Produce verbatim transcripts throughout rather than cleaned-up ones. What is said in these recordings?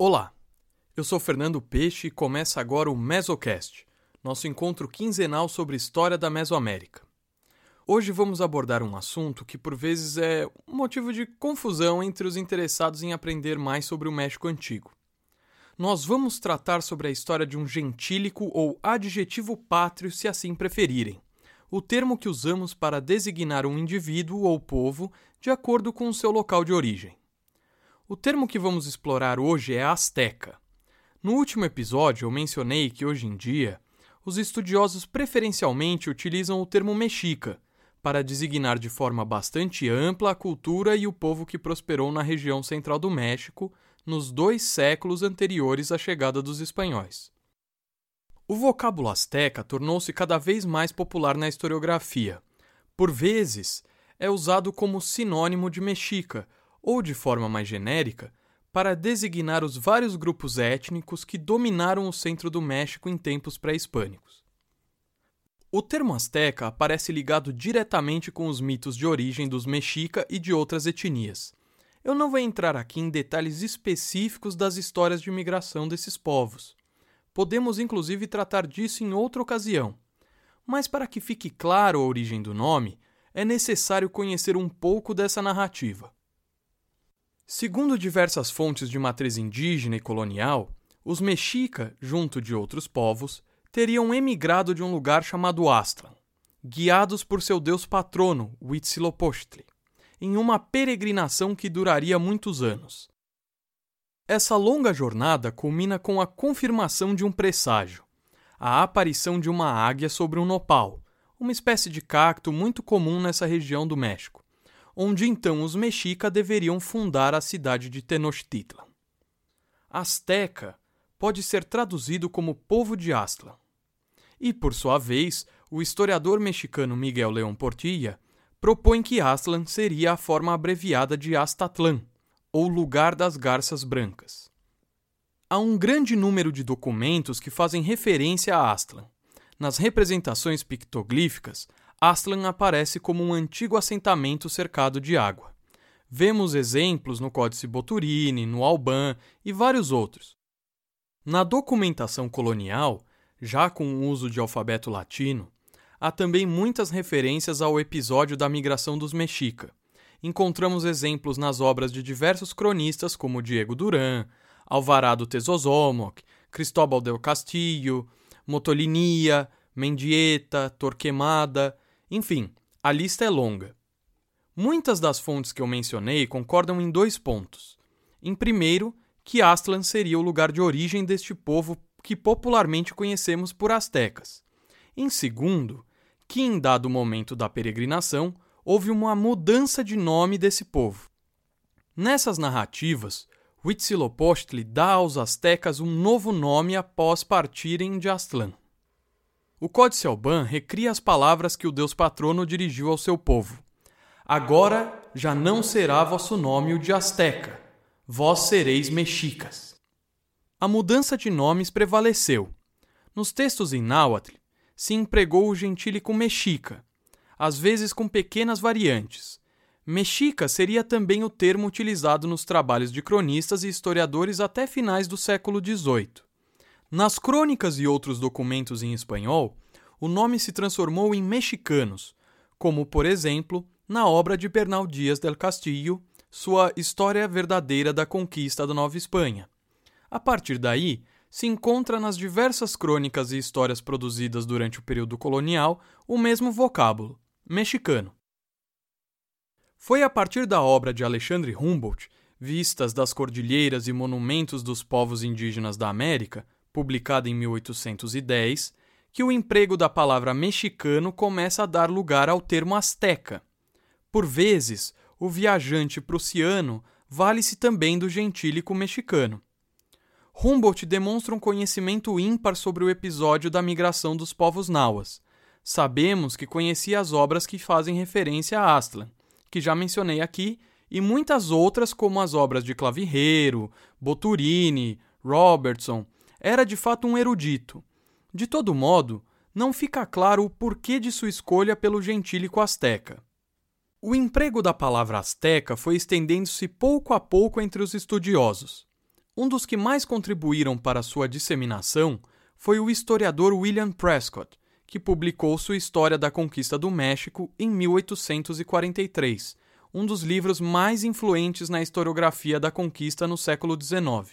Olá, eu sou Fernando Peixe e começa agora o Mesocast, nosso encontro quinzenal sobre história da Mesoamérica. Hoje vamos abordar um assunto que por vezes é um motivo de confusão entre os interessados em aprender mais sobre o México Antigo. Nós vamos tratar sobre a história de um gentílico ou adjetivo pátrio, se assim preferirem, o termo que usamos para designar um indivíduo ou povo de acordo com o seu local de origem. O termo que vamos explorar hoje é asteca. No último episódio, eu mencionei que, hoje em dia, os estudiosos preferencialmente utilizam o termo mexica para designar de forma bastante ampla a cultura e o povo que prosperou na região central do México nos dois séculos anteriores à chegada dos espanhóis. O vocábulo asteca tornou-se cada vez mais popular na historiografia. Por vezes, é usado como sinônimo de mexica, ou de forma mais genérica, para designar os vários grupos étnicos que dominaram o centro do México em tempos pré-hispânicos. O termo asteca aparece ligado diretamente com os mitos de origem dos mexica e de outras etnias. Eu não vou entrar aqui em detalhes específicos das histórias de migração desses povos. Podemos, inclusive, tratar disso em outra ocasião. Mas para que fique claro a origem do nome, é necessário conhecer um pouco dessa narrativa. Segundo diversas fontes de matriz indígena e colonial, os mexica, junto de outros povos, teriam emigrado de um lugar chamado Aztlan, guiados por seu deus patrono, Huitzilopochtli, em uma peregrinação que duraria muitos anos. Essa longa jornada culmina com a confirmação de um presságio, a aparição de uma águia sobre um nopal, uma espécie de cacto muito comum nessa região do México, onde então os mexica deveriam fundar a cidade de Tenochtitlan. Azteca pode ser traduzido como povo de Aztlan. E, por sua vez, o historiador mexicano Miguel León Portilla propõe que Aztlan seria a forma abreviada de Aztatlan, ou lugar das garças brancas. Há um grande número de documentos que fazem referência a Aztlan. Nas representações pictoglíficas, Aztlan aparece como um antigo assentamento cercado de água. Vemos exemplos no Códice Boturini, no Albán e vários outros. Na documentação colonial, já com o uso de alfabeto latino, há também muitas referências ao episódio da migração dos mexica. Encontramos exemplos nas obras de diversos cronistas como Diego Durán, Alvarado Tezozómoc, Cristóbal del Castillo, Motolinia, Mendieta, Torquemada. Enfim, a lista é longa. Muitas das fontes que eu mencionei concordam em dois pontos. Em primeiro, que Aztlan seria o lugar de origem deste povo que popularmente conhecemos por astecas. Em segundo, que em dado momento da peregrinação, houve uma mudança de nome desse povo. Nessas narrativas, Huitzilopochtli dá aos astecas um novo nome após partirem de Aztlan. O Códice Albán recria as palavras que o deus patrono dirigiu ao seu povo. Agora já não será vosso nome o de asteca, vós sereis mexicas. A mudança de nomes prevaleceu. Nos textos em náhuatl, se empregou o gentílico mexica, às vezes com pequenas variantes. Mexica seria também o termo utilizado nos trabalhos de cronistas e historiadores até finais do século dezoito. Nas crônicas e outros documentos em espanhol, o nome se transformou em mexicanos, como, por exemplo, na obra de Bernal Díaz del Castillo, sua História Verdadeira da Conquista da Nova Espanha. A partir daí, se encontra nas diversas crônicas e histórias produzidas durante o período colonial o mesmo vocábulo, mexicano. Foi a partir da obra de Alexandre Humboldt, Vistas das Cordilheiras e Monumentos dos Povos Indígenas da América, publicada em mil oitocentos e dez, que o emprego da palavra mexicano começa a dar lugar ao termo asteca. Por vezes, o viajante prussiano vale-se também do gentílico mexicano. Humboldt demonstra um conhecimento ímpar sobre o episódio da migração dos povos nauas. Sabemos que conhecia as obras que fazem referência a Aztlan, que já mencionei aqui, e muitas outras como as obras de Clavirreiro, Boturini, Robertson. Era de fato um erudito. De todo modo, não fica claro o porquê de sua escolha pelo gentílico asteca. O emprego da palavra asteca foi estendendo-se pouco a pouco entre os estudiosos. Um dos que mais contribuíram para sua disseminação foi o historiador William Prescott, que publicou sua História da Conquista do México em mil oitocentos e quarenta e três, um dos livros mais influentes na historiografia da conquista no século dezenove.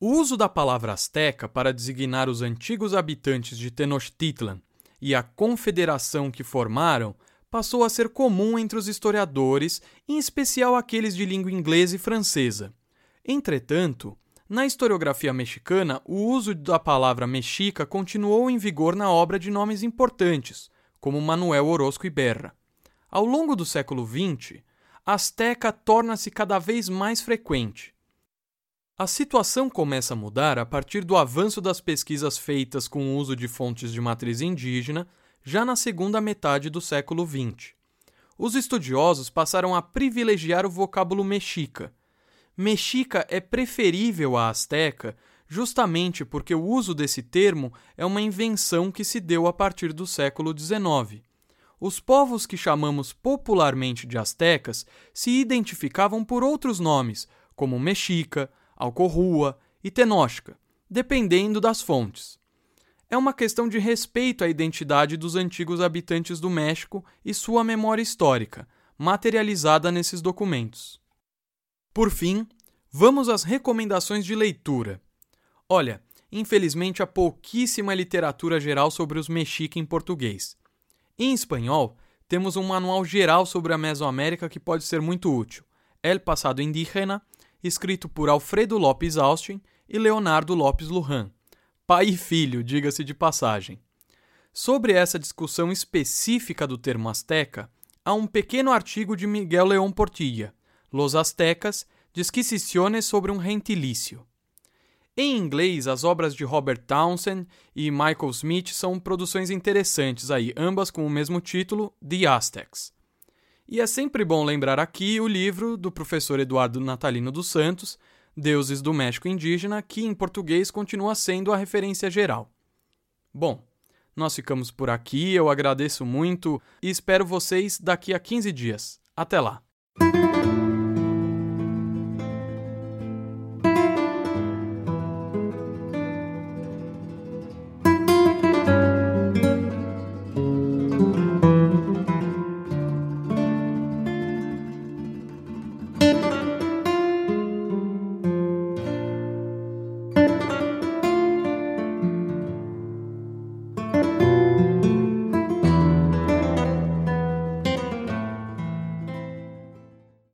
O uso da palavra asteca para designar os antigos habitantes de Tenochtitlan e a confederação que formaram passou a ser comum entre os historiadores, em especial aqueles de língua inglesa e francesa. Entretanto, na historiografia mexicana, o uso da palavra mexica continuou em vigor na obra de nomes importantes, como Manuel Orozco e Berra. Ao longo do século vinte, asteca torna-se cada vez mais frequente. A situação começa a mudar a partir do avanço das pesquisas feitas com o uso de fontes de matriz indígena, já na segunda metade do século vinte. Os estudiosos passaram a privilegiar o vocábulo mexica. Mexica é preferível à asteca justamente porque o uso desse termo é uma invenção que se deu a partir do século dezenove. Os povos que chamamos popularmente de astecas se identificavam por outros nomes, como mexica, alcorrua e tenochca, dependendo das fontes. É uma questão de respeito à identidade dos antigos habitantes do México e sua memória histórica, materializada nesses documentos. Por fim, vamos às recomendações de leitura. Olha, infelizmente há pouquíssima literatura geral sobre os mexicas em português. Em espanhol, temos um manual geral sobre a Mesoamérica que pode ser muito útil, El Pasado Indígena, escrito por Alfredo Lopes Austin e Leonardo Lopes Lujan, pai e filho, diga-se de passagem. Sobre essa discussão específica do termo asteca, há um pequeno artigo de Miguel León Portilla, Los Aztecas, Disquisiciones sobre um Gentilício. Em inglês, as obras de Robert Townsend e Michael Smith são produções interessantes aí, ambas com o mesmo título, The Aztecs. E é sempre bom lembrar aqui o livro do professor Eduardo Natalino dos Santos, Deuses do México Indígena, que em português continua sendo a referência geral. Bom, nós ficamos por aqui, eu agradeço muito e espero vocês daqui a quinze dias. Até lá!